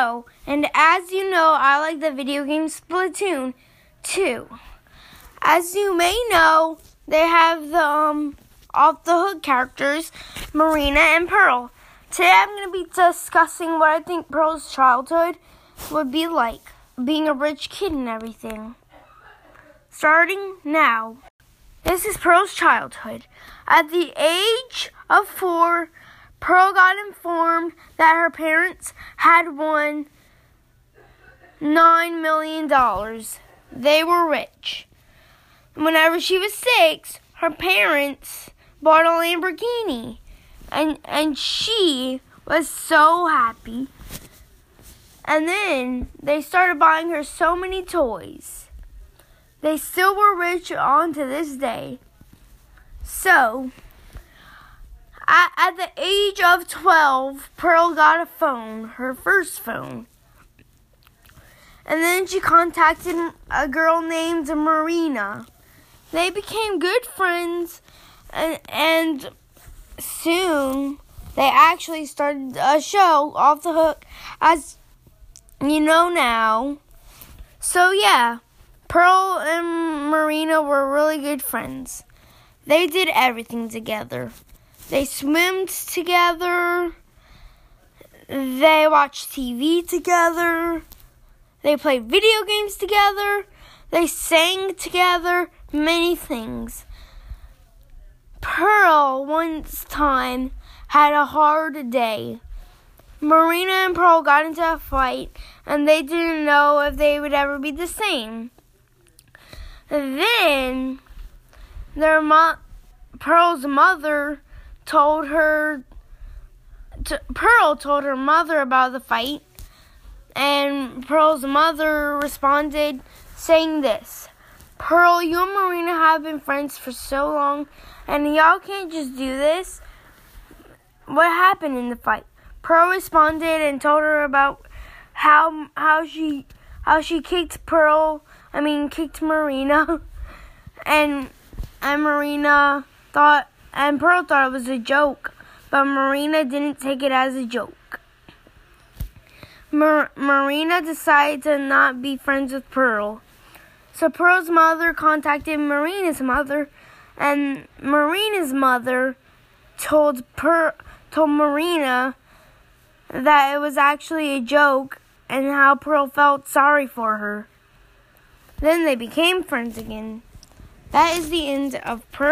Hello, and as you know, I like the video game Splatoon 2. As you may know, they have the Off the Hook characters, Marina and Pearl. Today I'm going to be discussing what I think Pearl's childhood would be like, being a rich kid and everything. Starting now. This is Pearl's childhood. At the age of 4, Pearl got informed that her parents had won $9 million. They were rich. Whenever she was 6, her parents bought a Lamborghini, and she was so happy. And then they started buying her so many toys. They still were rich on to this day. So at the age of 12, Pearl got a phone, her first phone. And then she contacted a girl named Marina. They became good friends, and soon they actually started a show, Off the Hook, as you know now. So yeah, Pearl and Marina were really good friends. They did everything together. They swimmed together, they watched TV together, they played video games together, they sang together, many things. Pearl once time had a hard day. Marina and Pearl got into a fight, and they didn't know if they would ever be the same. Then their Pearl told her mother about the fight, and Pearl's mother responded saying this: "Pearl, you and Marina have been friends for so long, and y'all can't just do this. What happened in the fight?" Pearl responded and told her about how she kicked Marina, and Marina thought. And Pearl thought it was a joke, but Marina didn't take it as a joke. Marina decided to not be friends with Pearl. So Pearl's mother contacted Marina's mother, and Marina's mother told Marina that it was actually a joke and how Pearl felt sorry for her. Then they became friends again. That is the end of Pearl.